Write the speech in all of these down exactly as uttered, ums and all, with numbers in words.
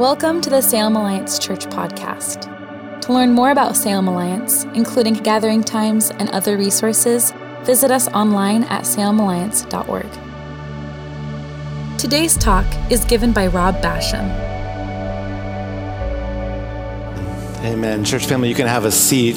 Welcome to the Salem Alliance Church podcast. To learn more about Salem Alliance, including gathering times and other resources, visit us online at salem alliance dot org. Today's talk is given by Rob Basham. Amen. Church family, you can have a seat.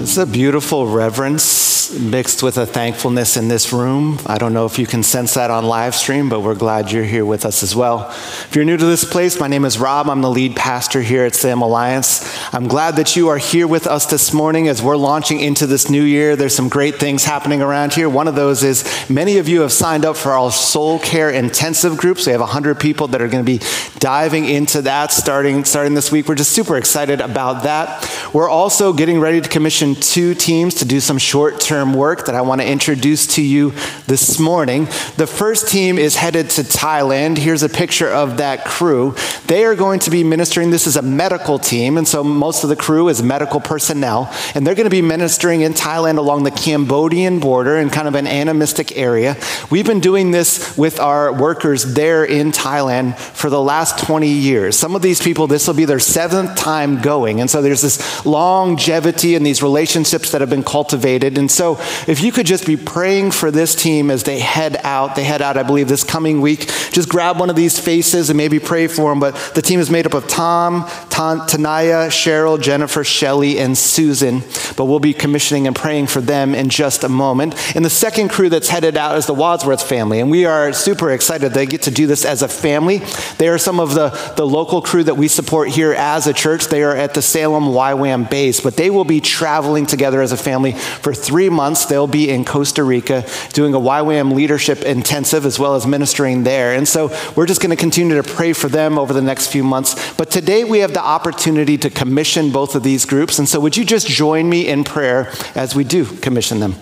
It's a beautiful reverence mixed with a thankfulness in this room. I don't know if you can sense that on live stream, but we're glad you're here with us as well. If you're new to this place, my name is Rob. I'm the lead pastor here at Salem Alliance. I'm glad that you are here with us this morning as we're launching into this new year. There's some great things happening around here. One of those is many of you have signed up for our soul care intensive groups. We have one hundred people that are going to be diving into that starting, starting this week. We're just super excited about that. We're also getting ready to commission two teams to do some short-term work that I want to introduce to you this morning. The first team is headed to Thailand. Here's a picture of that crew. They are going to be ministering. This is a medical team, and so most of the crew is medical personnel, and they're going to be ministering in Thailand along the Cambodian border in kind of an animistic area. We've been doing this with our workers there in Thailand for the last twenty years. Some of these people, this will be their seventh time going, and so there's this longevity in these relationships relationships that have been cultivated. And so if you could just be praying for this team as they head out, they head out, I believe, this coming week. Just grab one of these faces and maybe pray for them. But the team is made up of Tom, Tan- Tanaya, Cheryl, Jennifer, Shelley, and Susan. But we'll be commissioning and praying for them in just a moment. And the second crew that's headed out is the Wadsworth family. And we are super excited they get to do this as a family. They are some of the, the local crew that we support here as a church. They are at the Salem Y WAM base, but they will be traveling together as a family for three months. They'll be in Costa Rica doing a Y WAM leadership intensive as well as ministering there. And so we're just going to continue to pray for them over the next few months. But today we have the opportunity to commission both of these groups. And so would you just join me in prayer as we do commission them?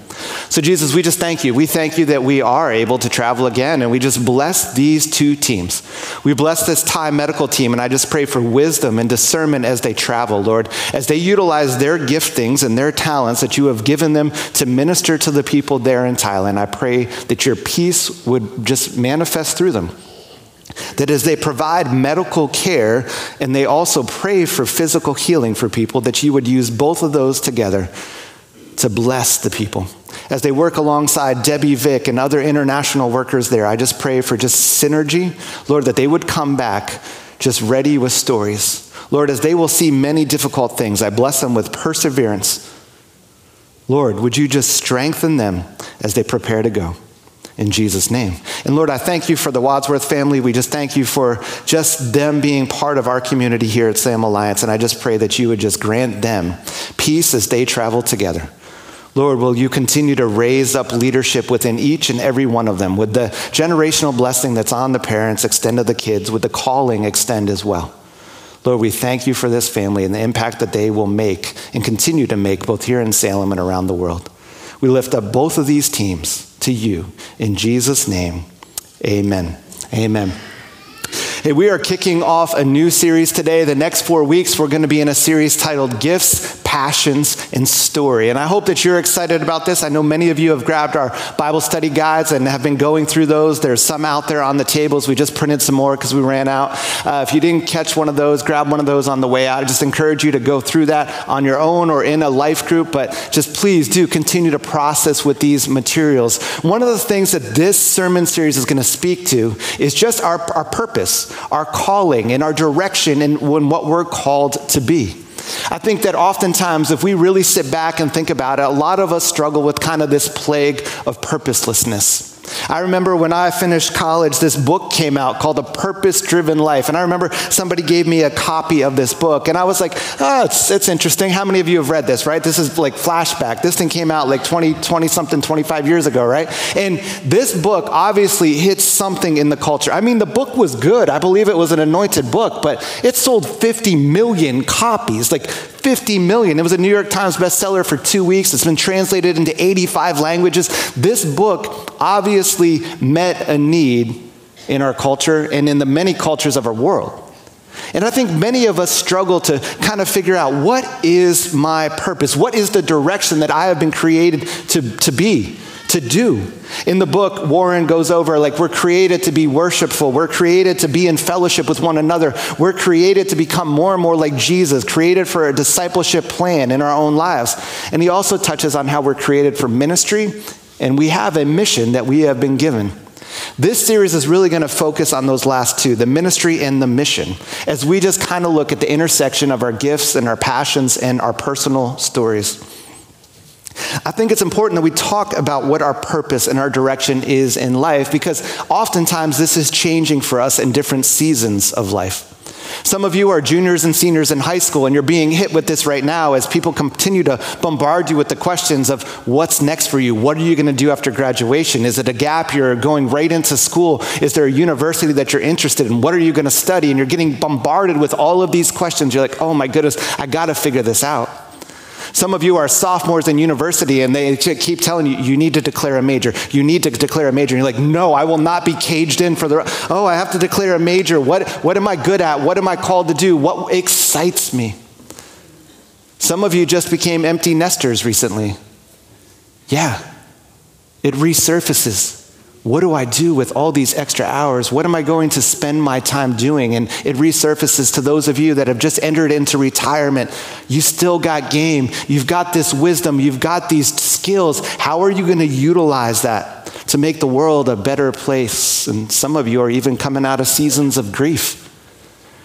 So Jesus, we just thank you. We thank you that we are able to travel again, and we just bless these two teams. We bless this Thai medical team, and I just pray for wisdom and discernment as they travel, Lord, as they utilize their giftings and their talents that you have given them to minister to the people there in Thailand. I pray that your peace would just manifest through them. That as they provide medical care and they also pray for physical healing for people, that you would use both of those together to bless the people. As they work alongside Debbie Vick and other international workers there, I just pray for just synergy, Lord, that they would come back just ready with stories. Lord, as they will see many difficult things, I bless them with perseverance. Lord, would you just strengthen them as they prepare to go? In Jesus' name. And Lord, I thank you for the Wadsworth family. We just thank you for just them being part of our community here at Salem Alliance. And I just pray that you would just grant them peace as they travel together. Lord, will you continue to raise up leadership within each and every one of them, with the generational blessing that's on the parents extend to the kids, with the calling extend as well. Lord, we thank you for this family and the impact that they will make and continue to make both here in Salem and around the world. We lift up both of these teams to you. In Jesus' name, amen. Amen. Hey, we are kicking off a new series today. The next four weeks, we're going to be in a series titled Gifts, Passions, and Story. And I hope that you're excited about this. I know many of you have grabbed our Bible study guides and have been going through those. There's some out there on the tables. We just printed some more because we ran out. Uh, if you didn't catch one of those, grab one of those on the way out. I just encourage you to go through that on your own or in a life group, but just please do continue to process with these materials. One of the things that this sermon series is going to speak to is just our, our purpose, our calling, and our direction, and what we're called to be. I think that oftentimes, if we really sit back and think about it, a lot of us struggle with kind of this plague of purposelessness. I remember when I finished college, this book came out called A Purpose-Driven Life. And I remember somebody gave me a copy of this book. And I was like, oh, it's, it's interesting. How many of you have read this, right? This is like flashback. This thing came out like twenty, twenty-something, twenty-five years ago, right? And this book obviously hits something in the culture. I mean, the book was good. I believe it was an anointed book, but it sold fifty million copies, like fifty million. It was a New York Times bestseller for two weeks. It's been translated into eighty-five languages. This book obviously met a need in our culture and in the many cultures of our world. And I think many of us struggle to kind of figure out, what is my purpose? What is the direction that I have been created to, to be, to do. In the book, Warren goes over, like, we're created to be worshipful. We're created to be in fellowship with one another. We're created to become more and more like Jesus, created for a discipleship plan in our own lives. And he also touches on how we're created for ministry, and we have a mission that we have been given. This series is really going to focus on those last two, the ministry and the mission, as we just kind of look at the intersection of our gifts and our passions and our personal stories. I think it's important that we talk about what our purpose and our direction is in life, because oftentimes this is changing for us in different seasons of life. Some of you are juniors and seniors in high school, and you're being hit with this right now as people continue to bombard you with the questions of what's next for you? What are you going to do after graduation? Is it a gap year going right into school? Is there a university that you're interested in? What are you going to study? And you're getting bombarded with all of these questions. You're like, oh my goodness, I got to figure this out. Some of you are sophomores in university, and they keep telling you, you need to declare a major. You need to declare a major. And you're like, no, I will not be caged in for the, oh, I have to declare a major. What, what am I good at? What am I called to do? What excites me? Some of you just became empty nesters recently. Yeah, it resurfaces. What do I do with all these extra hours? What am I going to spend my time doing? And it resurfaces to those of you that have just entered into retirement. You still got game. You've got this wisdom. You've got these skills. How are you going to utilize that to make the world a better place? And some of you are even coming out of seasons of grief,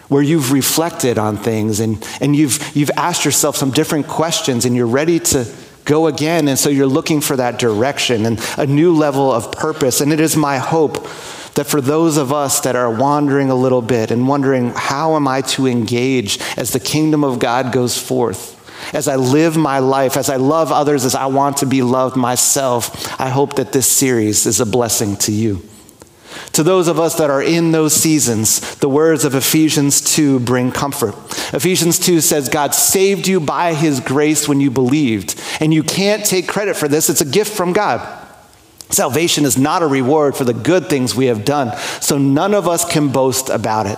where you've reflected on things and, and you've, you've asked yourself some different questions, and you're ready to go again, and so you're looking for that direction and a new level of purpose. And it is my hope that for those of us that are wandering a little bit and wondering, how am I to engage as the kingdom of God goes forth? As I live my life, as I love others, as I want to be loved myself, I hope that this series is a blessing to you. To those of us that are in those seasons, the words of Ephesians two bring comfort. Ephesians two says, God saved you by his grace when you believed. And you can't take credit for this. It's a gift from God. Salvation is not a reward for the good things we have done. So none of us can boast about it.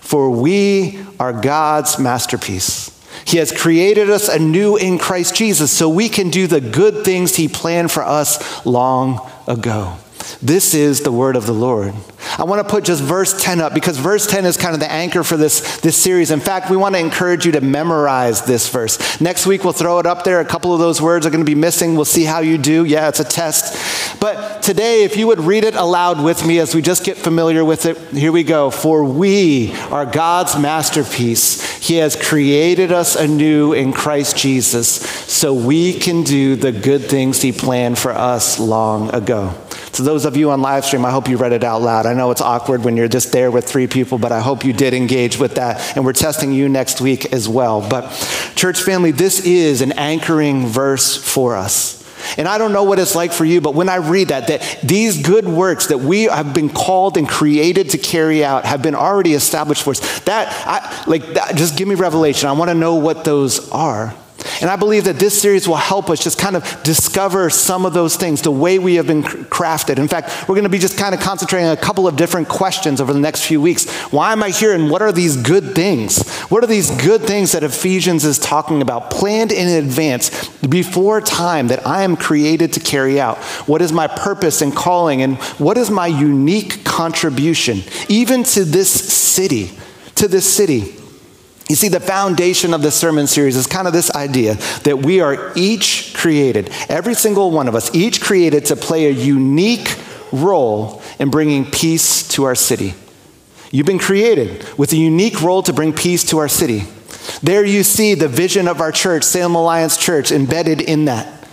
For we are God's masterpiece. He has created us anew in Christ Jesus so we can do the good things he planned for us long ago. This is the word of the Lord. I want to put just verse ten up, because verse ten is kind of the anchor for this, this series. In fact, we want to encourage you to memorize this verse. Next week, we'll throw it up there. A couple of those words are going to be missing. We'll see how you do. Yeah, it's a test. But today, if you would read it aloud with me as we just get familiar with it, here we go. For we are God's masterpiece. He has created us anew in Christ Jesus so we can do the good things he planned for us long ago. So those of you on live stream, I hope you read it out loud. I know it's awkward when you're just there with three people, but I hope you did engage with that. And we're testing you next week as well. But church family, this is an anchoring verse for us. And I don't know what it's like for you, but when I read that, that these good works that we have been called and created to carry out have been already established for us. That, I, like, that, just give me revelation. I want to know what those are. And I believe that this series will help us just kind of discover some of those things, the way we have been crafted. In fact, we're going to be just kind of concentrating on a couple of different questions over the next few weeks. Why am I here, and what are these good things? What are these good things that Ephesians is talking about, planned in advance, before time, that I am created to carry out? What is my purpose and calling, and what is my unique contribution, even to this city, to this city? You see, the foundation of this sermon series is kind of this idea that we are each created, every single one of us, each created to play a unique role in bringing peace to our city. You've been created with a unique role to bring peace to our city. There you see the vision of our church, Salem Alliance Church, embedded in that.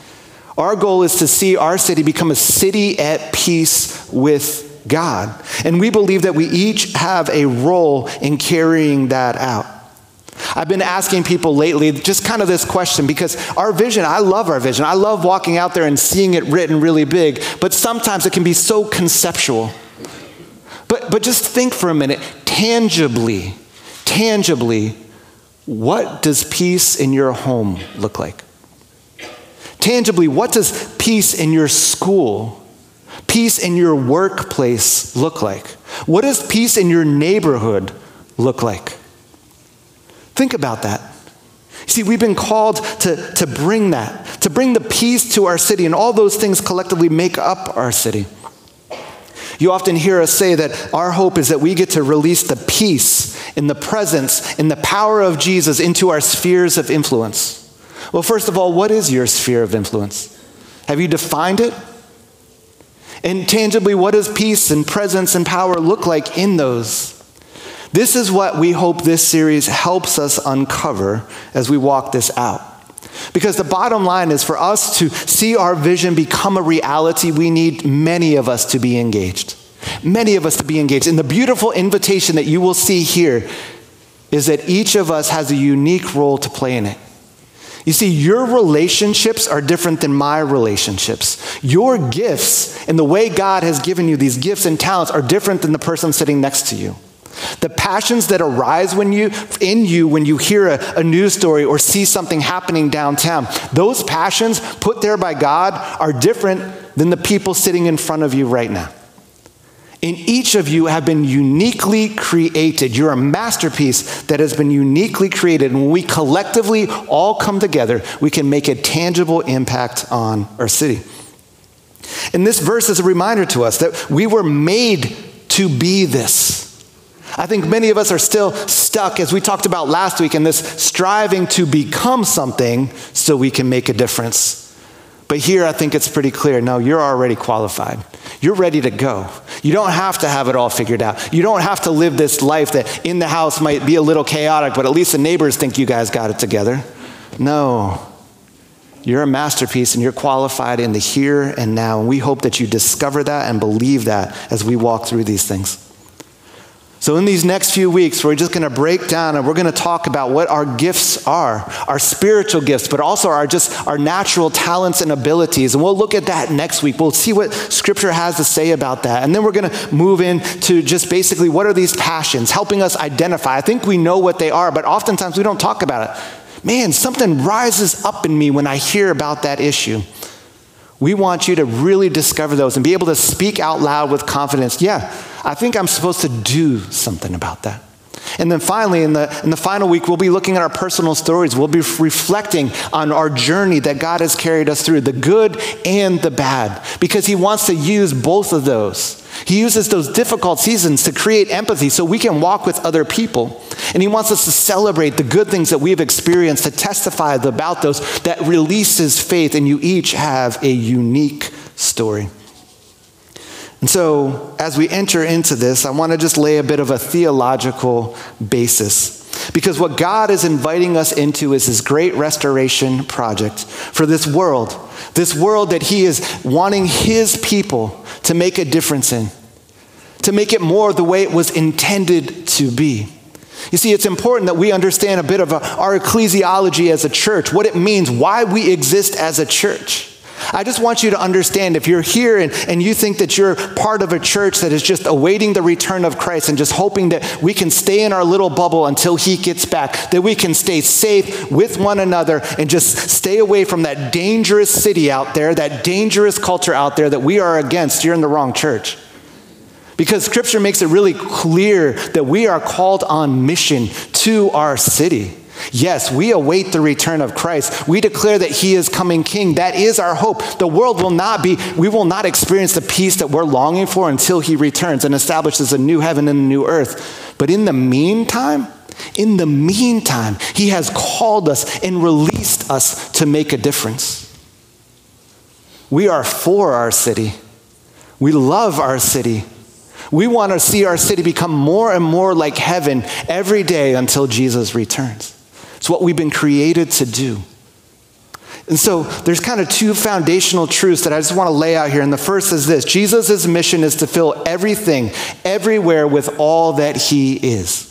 Our goal is to see our city become a city at peace with God. And we believe that we each have a role in carrying that out. I've been asking people lately just kind of this question, because our vision, I love our vision. I love walking out there and seeing it written really big, but sometimes it can be so conceptual. But, but just think for a minute, tangibly, tangibly, what does peace in your home look like? Tangibly, what does peace in your school, peace in your workplace look like? What does peace in your neighborhood look like? Think about that. See, we've been called to, to bring that, to bring the peace to our city, and all those things collectively make up our city. You often hear us say that our hope is that we get to release the peace and the presence and the power of Jesus into our spheres of influence. Well, first of all, what is your sphere of influence? Have you defined it? And tangibly, what does peace and presence and power look like in those? This is what we hope this series helps us uncover as we walk this out. Because the bottom line is, for us to see our vision become a reality, we need many of us to be engaged. Many of us to be engaged. And the beautiful invitation that you will see here is that each of us has a unique role to play in it. You see, your relationships are different than my relationships. Your gifts and the way God has given you these gifts and talents are different than the person sitting next to you. The passions that arise when you, in you when you hear a, a news story or see something happening downtown, those passions put there by God are different than the people sitting in front of you right now. And each of you have been uniquely created. You're a masterpiece that has been uniquely created. And when we collectively all come together, we can make a tangible impact on our city. And this verse is a reminder to us that we were made to be this. I think many of us are still stuck, as we talked about last week, in this striving to become something so we can make a difference. But here I think it's pretty clear. No, you're already qualified. You're ready to go. You don't have to have it all figured out. You don't have to live this life that in the house might be a little chaotic, but at least the neighbors think you guys got it together. No. You're a masterpiece, and you're qualified in the here and now. And we hope that you discover that and believe that as we walk through these things. So in these next few weeks, we're just going to break down and we're going to talk about what our gifts are, our spiritual gifts, but also our just our natural talents and abilities. And we'll look at that next week. We'll see what Scripture has to say about that. And then we're going to move into just basically what are these passions, helping us identify. I think we know what they are, but oftentimes we don't talk about it. Man, something rises up in me when I hear about that issue. We want you to really discover those and be able to speak out loud with confidence. Yeah, I think I'm supposed to do something about that. And then finally, in the, in the final week, we'll be looking at our personal stories. We'll be reflecting on our journey that God has carried us through, the good and the bad, because he wants to use both of those. He uses those difficult seasons to create empathy so we can walk with other people. And he wants us to celebrate the good things that we've experienced, to testify about those. That releases faith, and you each have a unique story. And so as we enter into this, I want to just lay a bit of a theological basis. Because what God is inviting us into is his great restoration project for this world. This world that he is wanting his people to make a difference in. To make it more the way it was intended to be. You see, it's important that we understand a bit of our ecclesiology as a church. What it means, why we exist as a church. I just want you to understand, if you're here and, and you think that you're part of a church that is just awaiting the return of Christ and just hoping that we can stay in our little bubble until he gets back, that we can stay safe with one another and just stay away from that dangerous city out there, that dangerous culture out there that we are against, you're in the wrong church. Because Scripture makes it really clear that we are called on mission to our city. Yes, we await the return of Christ. We declare that he is coming king. That is our hope. The world will not be, we will not experience the peace that we're longing for until he returns and establishes a new heaven and a new earth. But in the meantime, in the meantime, he has called us and released us to make a difference. We are for our city. We love our city. We want to see our city become more and more like heaven every day until Jesus returns. It's what we've been created to do. And so there's kind of two foundational truths that I just want to lay out here. And the first is this. Jesus' mission is to fill everything, everywhere with all that he is.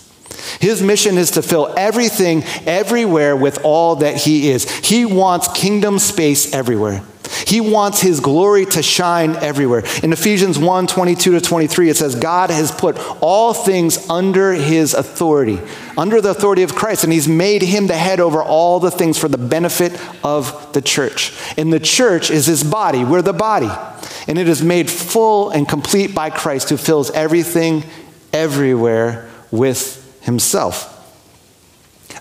His mission is to fill everything, everywhere with all that he is. He wants kingdom space everywhere. He wants his glory to shine everywhere. In Ephesians one, twenty-two to twenty-three, it says, God has put all things under his authority, under the authority of Christ, and he's made him the head over all the things for the benefit of the church. And the church is his body. We're the body. And it is made full and complete by Christ, who fills everything everywhere with himself.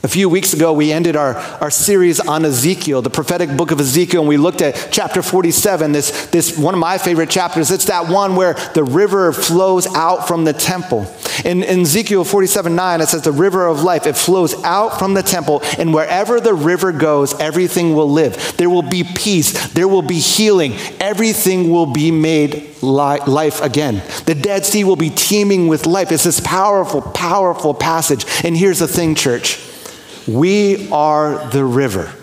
A few weeks ago, we ended our, our series on Ezekiel, the prophetic book of Ezekiel, and we looked at chapter forty-seven, this, this one of my favorite chapters. It's that one where the river flows out from the temple. In, in Ezekiel forty-seven nine, it says the river of life, it flows out from the temple, and wherever the river goes, everything will live. There will be peace. There will be healing. Everything will be made li- life again. The Dead Sea will be teeming with life. It's this powerful, powerful passage. And here's the thing, church. We are the river.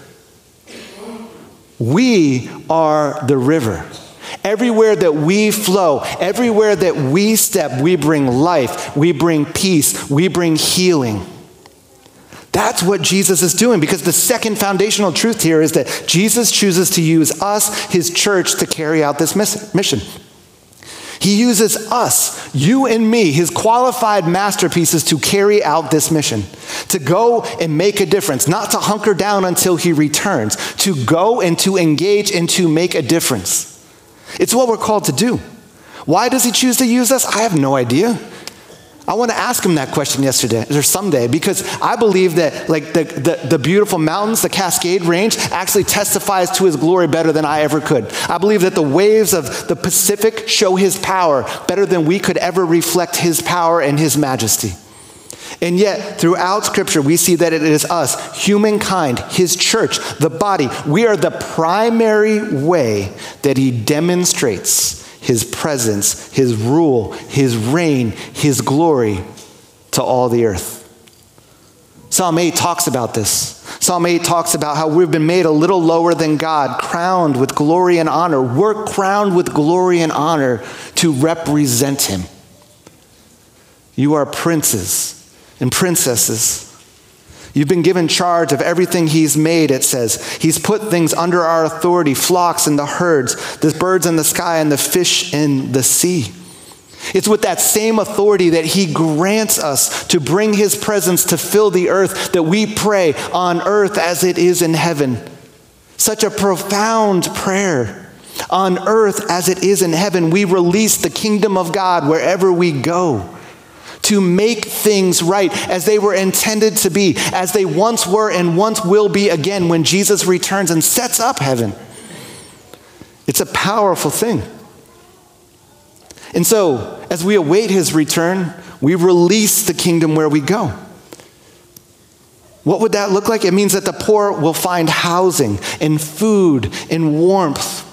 We are the river. Everywhere that we flow, everywhere that we step, we bring life, we bring peace, we bring healing. That's what Jesus is doing, because the second foundational truth here is that Jesus chooses to use us, his church, to carry out this mission. He uses us, you and me, his qualified masterpieces, to carry out this mission, to go and make a difference, not to hunker down until he returns, to go and to engage and to make a difference. It's what we're called to do. Why does he choose to use us? I have no idea. I want to ask him that question yesterday or someday, because I believe that like the, the, the beautiful mountains, the Cascade Range, actually testifies to his glory better than I ever could. I believe that the waves of the Pacific show his power better than we could ever reflect his power and his majesty. And yet, throughout Scripture, we see that it is us, humankind, his church, the body. We are the primary way that he demonstrates his presence, his rule, his reign, his glory to all the earth. Psalm eight talks about this. Psalm eight talks about how we've been made a little lower than God, crowned with glory and honor. We're crowned with glory and honor to represent him. You are princes and princesses. You've been given charge of everything he's made, it says. He's put things under our authority, flocks and the herds, the birds in the sky and the fish in the sea. It's with that same authority that he grants us to bring his presence to fill the earth, that we pray on earth as it is in heaven. Such a profound prayer. On earth as it is in heaven, we release the kingdom of God wherever we go, to make things right as they were intended to be, as they once were and once will be again when Jesus returns and sets up heaven. It's a powerful thing. And so, as we await his return, we release the kingdom where we go. What would that look like? It means that the poor will find housing and food and warmth,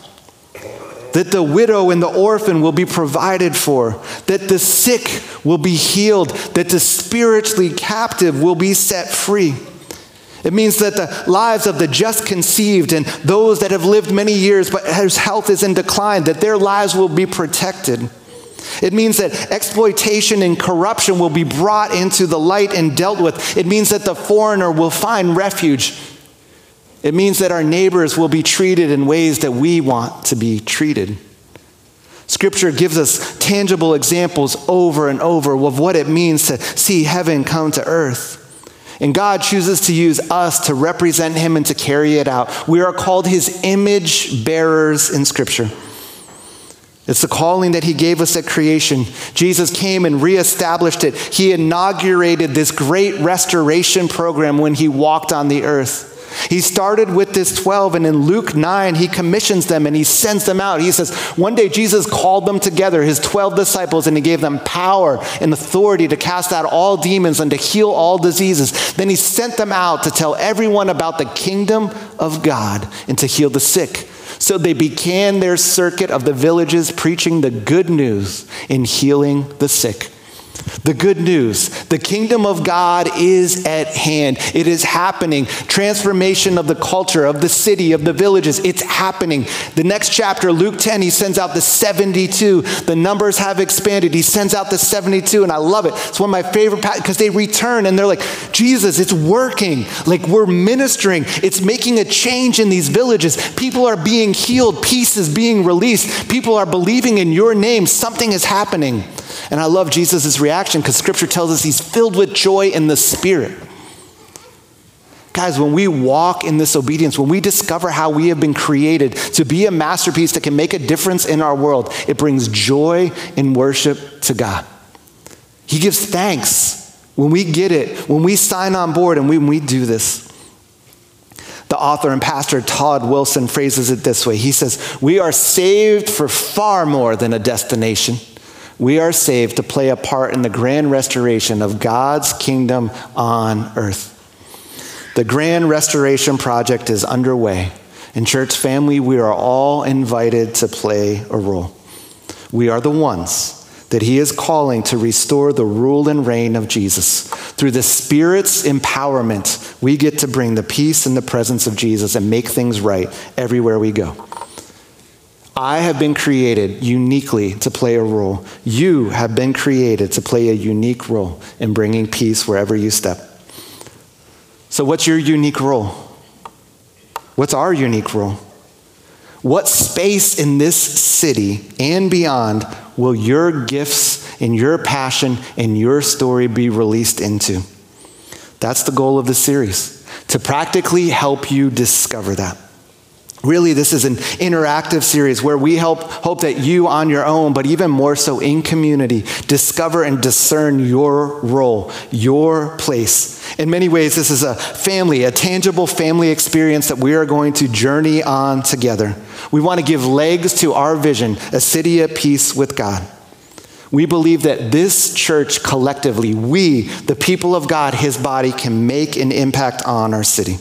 that the widow and the orphan will be provided for, that the sick will be healed, that the spiritually captive will be set free. It means that the lives of the just conceived and those that have lived many years but whose health is in decline, that their lives will be protected. It means that exploitation and corruption will be brought into the light and dealt with. It means that the foreigner will find refuge. It means that our neighbors will be treated in ways that we want to be treated. Scripture gives us tangible examples over and over of what it means to see heaven come to earth. And God chooses to use us to represent him and to carry it out. We are called his image bearers in Scripture. It's the calling that he gave us at creation. Jesus came and reestablished it. He inaugurated this great restoration program when he walked on the earth. He started with this twelve, and in Luke nine, he commissions them and he sends them out. He says, one day Jesus called them together, his twelve disciples, and he gave them power and authority to cast out all demons and to heal all diseases. Then he sent them out to tell everyone about the kingdom of God and to heal the sick. So they began their circuit of the villages, preaching the good news and healing the sick. The good news, the kingdom of God is at hand. It is happening. Transformation of the culture, of the city, of the villages, it's happening. The next chapter, Luke ten, he sends out the seventy-two. The numbers have expanded. He sends out the seventy-two, and I love it. It's one of my favorite passages, because they return, and they're like, Jesus, it's working. Like, we're ministering. It's making a change in these villages. People are being healed. Peace is being released. People are believing in your name. Something is happening. And I love Jesus' reaction, because Scripture tells us he's filled with joy in the Spirit. Guys, when we walk in this obedience, when we discover how we have been created to be a masterpiece that can make a difference in our world, it brings joy and worship to God. He gives thanks When we get it, when we sign on board and we, when we do this, the author and pastor Todd Wilson phrases it this way. He says, we are saved for far more than a destination. We are saved to play a part in the grand restoration of God's kingdom on earth. The grand restoration project is underway. In church family, we are all invited to play a role. We are the ones that he is calling to restore the rule and reign of Jesus. Through the Spirit's empowerment, we get to bring the peace and the presence of Jesus and make things right everywhere we go. I have been created uniquely to play a role. You have been created to play a unique role in bringing peace wherever you step. So what's your unique role? What's our unique role? What space in this city and beyond will your gifts and your passion and your story be released into? That's the goal of this series, to practically help you discover that. Really, this is an interactive series where we help hope that you on your own, but even more so in community, discover and discern your role, your place. In many ways, this is a family, a tangible family experience that we are going to journey on together. We want to give legs to our vision, a city at peace with God. We believe that this church collectively, we, the people of God, his body, can make an impact on our city.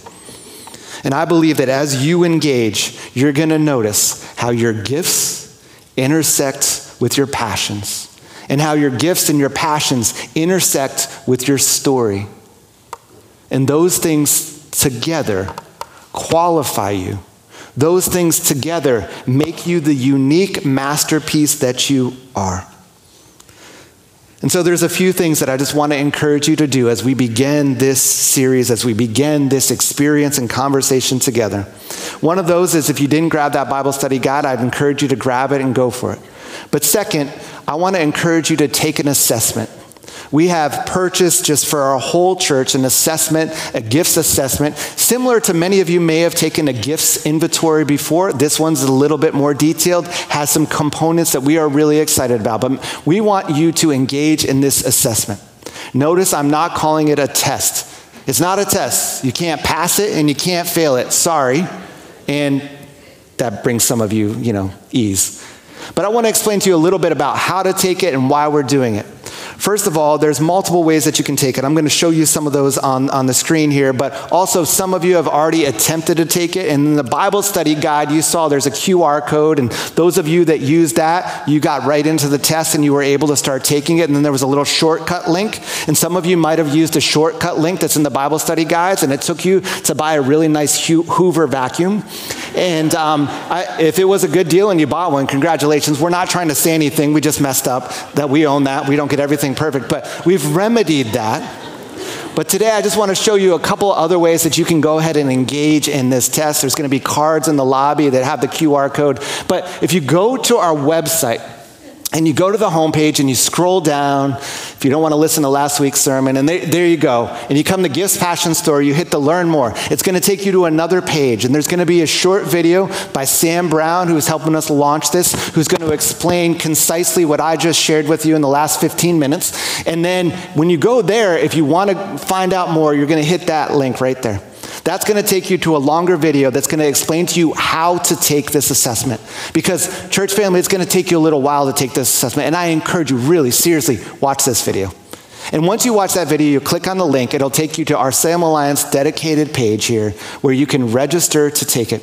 And I believe that as you engage, you're going to notice how your gifts intersect with your passions and how your gifts and your passions intersect with your story. And those things together qualify you. Those things together make you the unique masterpiece that you are. And so there's a few things that I just want to encourage you to do as we begin this series, as we begin this experience and conversation together. One of those is, if you didn't grab that Bible study guide, I'd encourage you to grab it and go for it. But second, I want to encourage you to take an assessment. We have purchased, just for our whole church, an assessment, a gifts assessment, similar to many of you may have taken a gifts inventory before. This one's a little bit more detailed, has some components that we are really excited about, but we want you to engage in this assessment. Notice I'm not calling it a test. It's not a test. You can't pass it and you can't fail it. Sorry. And that brings some of you, you know, ease. But I want to explain to you a little bit about how to take it and why we're doing it. First of all, there's multiple ways that you can take it. I'm going to show you some of those on, on the screen here, but also some of you have already attempted to take it. And in the Bible study guide, you saw there's a Q R code, and those of you that used that, you got right into the test and you were able to start taking it. And then there was a little shortcut link, and some of you might have used a shortcut link that's in the Bible study guides, and it took you to buy a really nice Hoover vacuum. And um, I, if it was a good deal and you bought one, congratulations. We're not trying to say anything. We just messed up that we own that. We don't get everything perfect, but we've remedied that. But today I just want to show you a couple other ways that you can go ahead and engage in this test. There's going to be cards in the lobby that have the Q R code. But if you go to our website and you go to the homepage and you scroll down, if you don't want to listen to last week's sermon, and there, there you go. And you come to Gifts Passion Store, you hit the Learn More. It's going to take you to another page, and there's going to be a short video by Sam Brown, who's helping us launch this, who's going to explain concisely what I just shared with you in the last fifteen minutes. And then when you go there, if you want to find out more, you're going to hit that link right there. That's going to take you to a longer video that's going to explain to you how to take this assessment. Because, church family, it's going to take you a little while to take this assessment. And I encourage you, really, seriously, watch this video. And once you watch that video, you click on the link. It'll take you to our Salem Alliance dedicated page here where you can register to take it.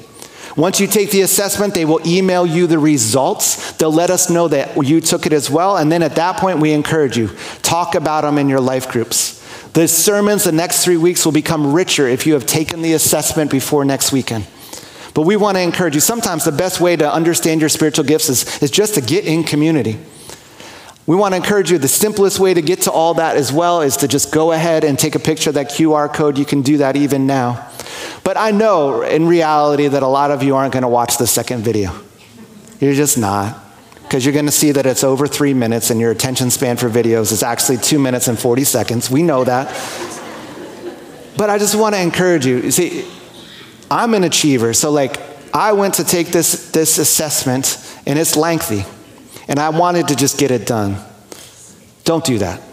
Once you take the assessment, they will email you the results. They'll let us know that you took it as well. And then at that point, we encourage you, talk about them in your life groups. The sermons the next three weeks will become richer if you have taken the assessment before next weekend. But we want to encourage you. Sometimes the best way to understand your spiritual gifts is, is just to get in community. We want to encourage you. The simplest way to get to all that as well is to just go ahead and take a picture of that Q R code. You can do that even now. But I know in reality that a lot of you aren't going to watch the second video. You're just not. Because you're going to see that it's over three minutes and your attention span for videos is actually two minutes and forty seconds. We know that. But I just want to encourage you. You see, I'm an achiever. So like I went to take this, this assessment and it's lengthy and I wanted to just get it done. Don't do that.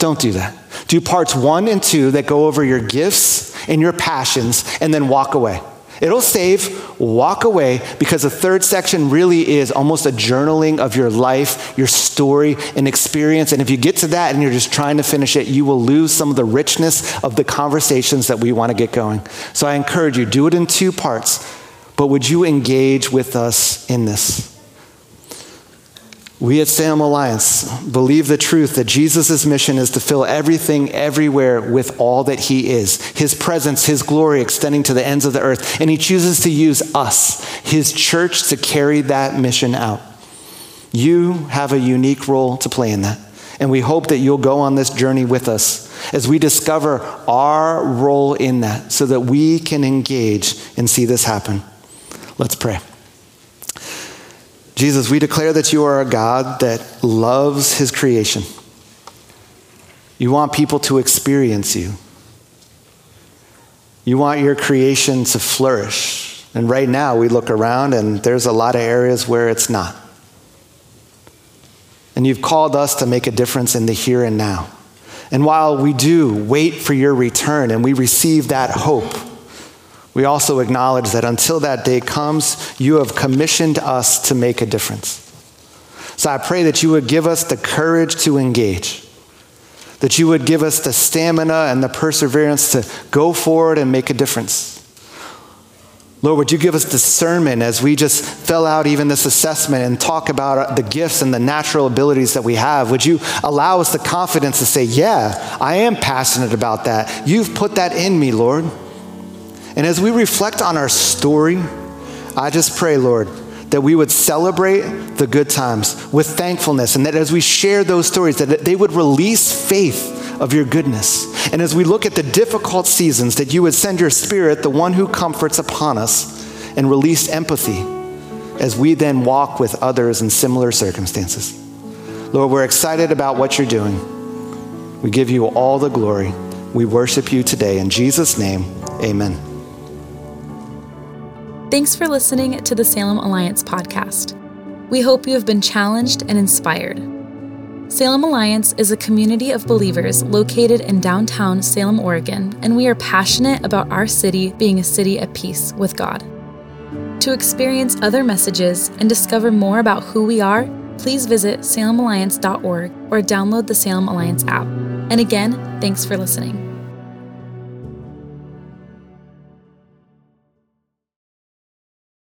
Don't do that. Do parts one and two that go over your gifts and your passions, and then walk away. It'll save, walk away, because the third section really is almost a journaling of your life, your story, and experience. And if you get to that and you're just trying to finish it, you will lose some of the richness of the conversations that we want to get going. So I encourage you, do it in two parts, but would you engage with us in this? We at Salem Alliance believe the truth that Jesus' mission is to fill everything, everywhere with all that he is. His presence, his glory extending to the ends of the earth. And he chooses to use us, his church, to carry that mission out. You have a unique role to play in that. And we hope that you'll go on this journey with us as we discover our role in that so that we can engage and see this happen. Let's pray. Jesus, we declare that you are a God that loves his creation. You want people to experience you. You want your creation to flourish. And right now we look around and there's a lot of areas where it's not. And you've called us to make a difference in the here and now. And while we do wait for your return and we receive that hope, we also acknowledge that until that day comes, you have commissioned us to make a difference. So I pray that you would give us the courage to engage, that you would give us the stamina and the perseverance to go forward and make a difference. Lord, would you give us discernment as we just fill out even this assessment and talk about the gifts and the natural abilities that we have? Would you allow us the confidence to say, yeah, I am passionate about that. You've put that in me, Lord. And as we reflect on our story, I just pray, Lord, that we would celebrate the good times with thankfulness, and that as we share those stories, that they would release faith of your goodness. And as we look at the difficult seasons, that you would send your Spirit, the one who comforts, upon us and release empathy as we then walk with others in similar circumstances. Lord, we're excited about what you're doing. We give you all the glory. We worship you today. In Jesus' name, amen. Thanks for listening to the Salem Alliance podcast. We hope you have been challenged and inspired. Salem Alliance is a community of believers located in downtown Salem, Oregon, and we are passionate about our city being a city at peace with God. To experience other messages and discover more about who we are, please visit salem alliance dot org or download the Salem Alliance app. And again, thanks for listening.